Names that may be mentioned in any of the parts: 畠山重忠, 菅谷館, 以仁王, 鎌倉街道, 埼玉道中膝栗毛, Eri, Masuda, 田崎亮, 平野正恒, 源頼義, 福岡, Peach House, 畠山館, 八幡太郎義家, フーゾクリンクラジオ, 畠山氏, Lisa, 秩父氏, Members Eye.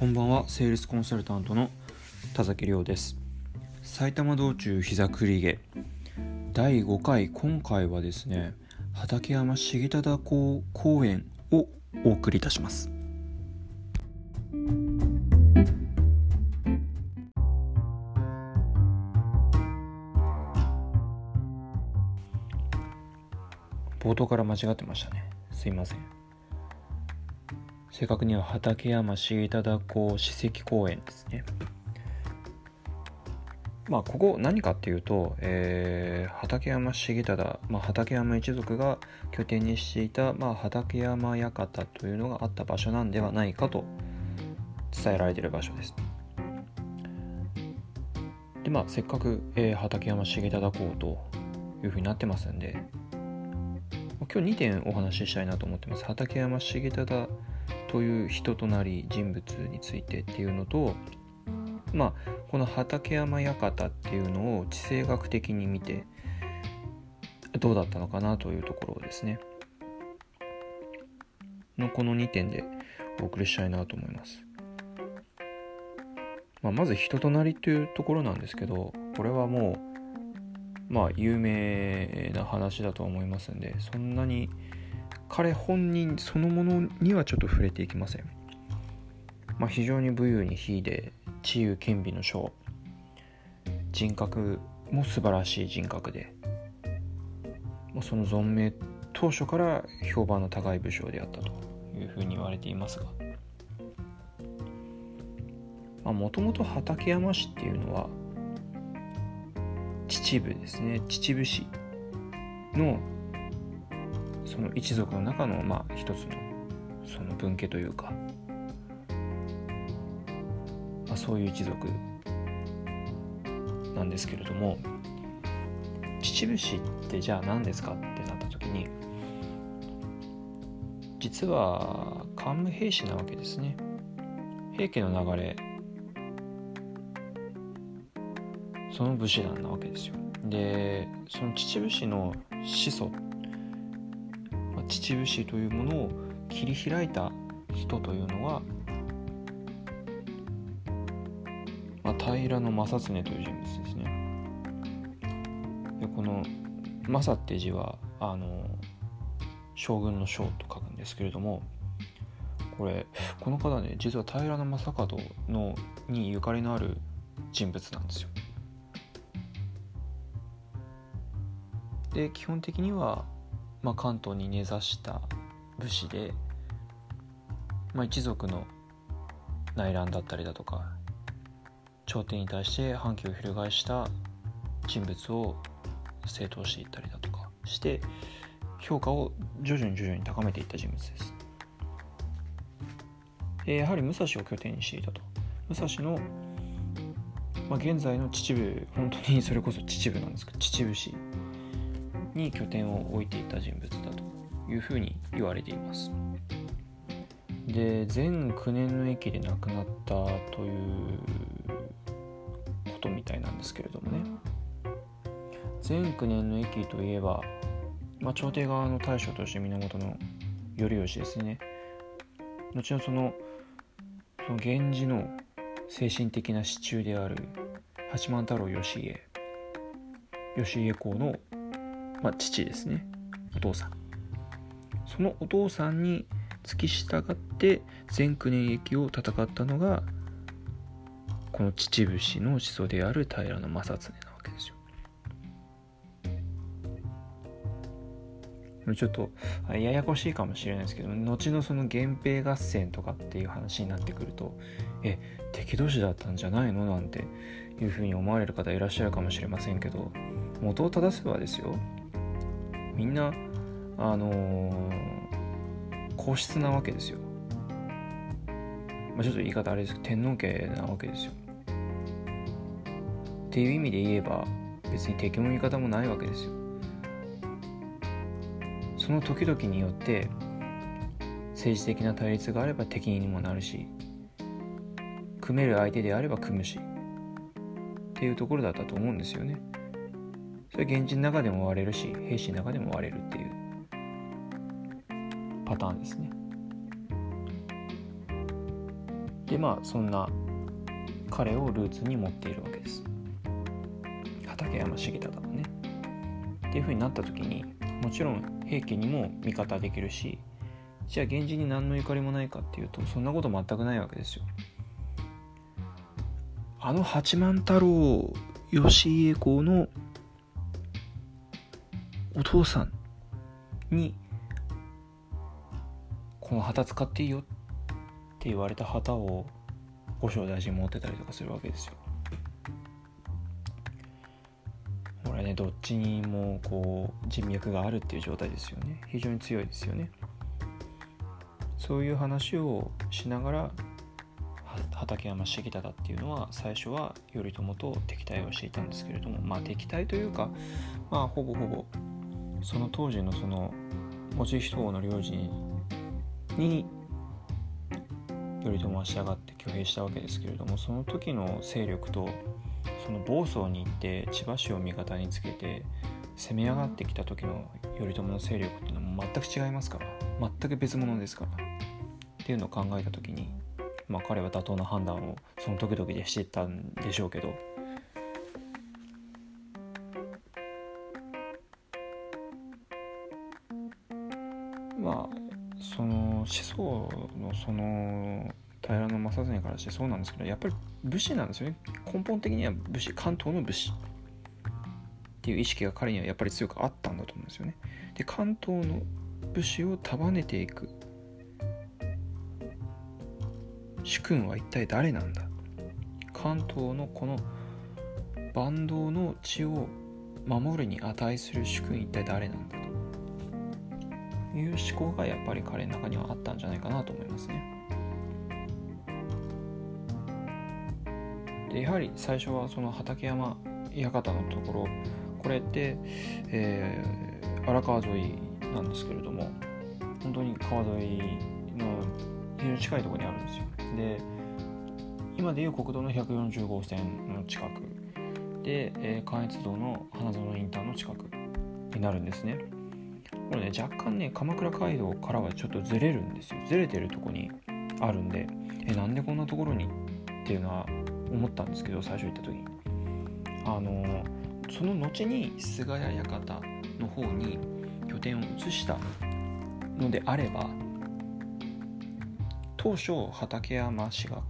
こんばんは、セールスコンサルタントの田崎亮です。埼玉道中膝くりげ第5回、今回はですね、畠山重忠公演をお送りいたします。冒頭から間違ってましたね、すいません。正確には畠山重忠公史跡公園ですね。ここ何かっていうと、畠山重忠、畠山一族が拠点にしていた、畠山館というのがあった場所なんではないかと伝えられている場所です。で、せっかく、畠山重忠公というふうになってますんで、今日2点お話ししたいなと思ってます。畠山重忠という人となり人物についてっていうのと、この畠山館っていうのを地政学的に見てどうだったのかなというところですね。この2点でお送りしたいなと思います。まず人となりというところなんですけど、これはもう有名な話だと思いますんで、そんなに彼本人そのものにはちょっと触れていきません。非常に武勇に秀で、知勇兼備の将、人格も素晴らしい人格で、その存命当初から評判の高い武将であったというふうに言われていますが、もともと畠山氏っていうのは秩父ですね、秩父市のその一族の中の一つのその分家というか、そういう一族なんですけれども、秩父市ってじゃあ何ですかってなった時に、実は桓武平氏なわけですね。平家の流れその武士団なわけですよ。で、その秩父氏の始祖、秩父氏というものを切り開いた人というのは、平野正恒という人物ですね。で、この正って字は将軍の将と書くんですけれども、この方ね、実は平野正門にゆかりのある人物なんですよ。で、基本的には、関東に根ざした武士で、一族の内乱だったりだとか、朝廷に対して反旗を翻した人物を正当していったりだとかして、評価を徐々に高めていった人物です。やはり武蔵を拠点にしていたと。武蔵の、現在の秩父、本当にそれこそ秩父なんですけど、秩父市に拠点を置いていた人物だというふうに言われています。で、全9年の役で亡くなったということみたいなんですけれどもね。全9年の役といえば、朝廷側の大将として源頼義ですね。後のその源氏の精神的な支柱である八幡太郎義家公の父ですね、お父さん。そのお父さんに付き従って全9年役を戦ったのが、この秩父氏の始祖である平野正恒なわけですよ。ちょっとややこしいかもしれないですけど、後のその源平合戦とかっていう話になってくると、敵同士だったんじゃないのなんていうふうに思われる方いらっしゃるかもしれませんけど、元を正せばですよ、みんな皇室なわけですよ。ちょっと言い方あれですけど、天皇家なわけですよ。っていう意味で言えば、別に敵も味方もないわけですよ。その時々によって政治的な対立があれば敵にもなるし、組める相手であれば組むしっていうところだったと思うんですよね。それは源氏の中でも割れるし、平氏の中でも割れるっていうパターンですね。でそんな彼をルーツに持っているわけです、畠山重忠はね。っていう風になった時に、もちろん平家にも味方できるし、じゃあ源氏に何のゆかりもないかっていうと、そんなこと全くないわけですよ。あの八幡太郎義家公のお父さんにこの旗使っていいよって言われた旗を後生大臣持ってたりとかするわけですよ。これね、どっちにもこう人脈があるっていう状態ですよね。非常に強いですよね。そういう話をしながら、畠山重忠っていうのは最初は頼朝と敵対をしていたんですけれども、敵対というか、ほぼほぼその当時のその以仁王の領事に頼朝は従って挙兵したわけですけれども、その時の勢力とその房総に行って千葉市を味方につけて攻め上がってきた時の頼朝の勢力っていうのは全く違いますから、全く別物ですからっていうのを考えた時に、彼は妥当な判断をその時々でしていったんでしょうけど、その思想のその平将常からしてそうなんですけど、やっぱり武士なんですよね。根本的には武士、関東の武士っていう意識が彼にはやっぱり強くあったんだと思うんですよね。で、関東の武士を束ねていく主君は一体誰なんだ、関東のこの坂東の地を守るに値する主君一体誰なんだという思考がやっぱり彼の中にはあったんじゃないかなと思いますね。で、やはり最初はその畠山館のところ、これって、荒川沿いなんですけれども、本当に川沿いの非常に近いところにあるんですよ。で、今でいう国道の140号線の近くで、関越道の花園インターの近くになるんですね。これね、若干ね、鎌倉街道からはちょっとずれるんですよ。ずれてるとこにあるんで、なんでこんなところにっていうのは思ったんですけど、最初行った時にその後に菅谷館の方に拠点を移したのであれば、当初畠山氏が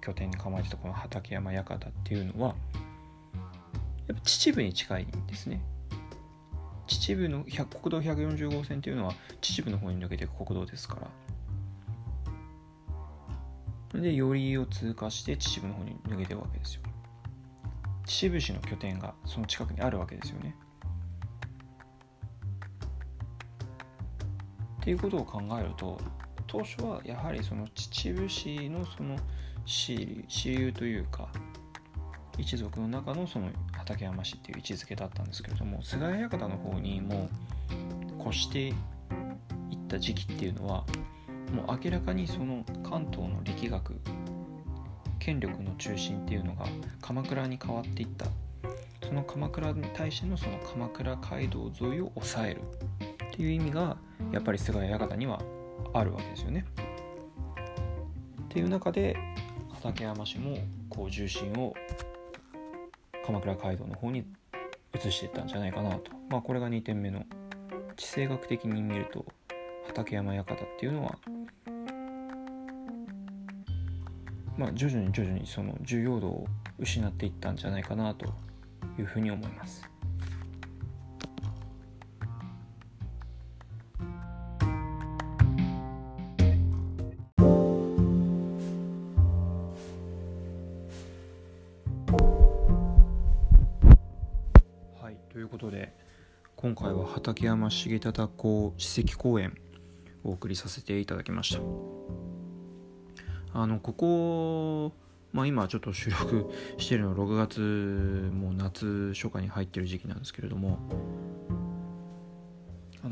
拠点に構えてたこの畠山館っていうのはやっぱ秩父に近いんですね。秩父の国道140号線っていうのは秩父の方に抜けていく国道ですから、で寄居を通過して秩父の方に抜けていくわけですよ。秩父市の拠点がその近くにあるわけですよね。っていうことを考えると、当初はやはりその秩父氏のその支流というか一族の中のその畠山氏っていう位置づけだったんですけれども、菅谷館の方にもう越していった時期っていうのは、もう明らかにその関東の力学、権力の中心っていうのが鎌倉に変わっていった、その鎌倉に対してのその鎌倉街道沿いを抑えるっていう意味がやっぱり菅谷館にはあるわけですよね。っていう中で畠山氏もこう重心を鎌倉街道の方に移していったんじゃないかなと、これが2点目の地政学的に見ると畠山館っていうのは、徐々にその重要度を失っていったんじゃないかなというふうに思います。今回は畠山重忠公史跡公園をお送りさせていただきました。ここ、今ちょっと収録しているのは6月もう夏初夏に入っている時期なんですけれども、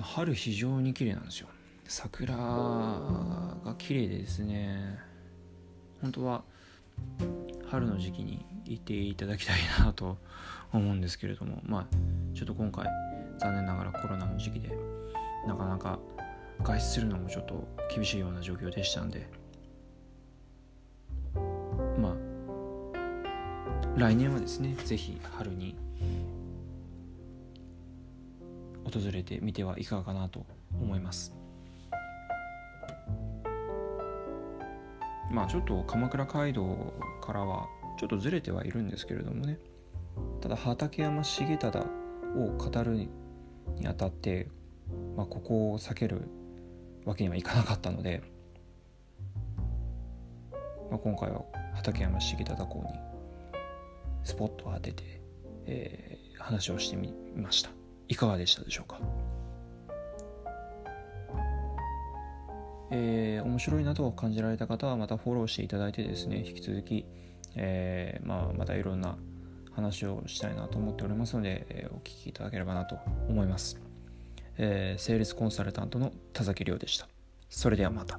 春非常に綺麗なんですよ。桜が綺麗でですね、本当は春の時期に行っていただきたいなと思うんですけれども、ちょっと今回残念ながらコロナの時期でなかなか外出するのもちょっと厳しいような状況でしたんで、来年はですね、ぜひ春に訪れてみてはいかがかなと思います。まあちょっと鎌倉街道からはちょっとずれてはいるんですけれどもね、ただ畠山重忠を語るにあたって、ここを避けるわけにはいかなかったので、今回は畠山重忠公にスポットを当てて、話をしてみました。いかがでしたでしょうか。面白いなと感じられた方はまたフォローしていただいてですね、引き続き、またいろんな話をしたいなと思っておりますので、お聞きいただければなと思います。セールスコンサルタントの田崎亮でした。それではまた。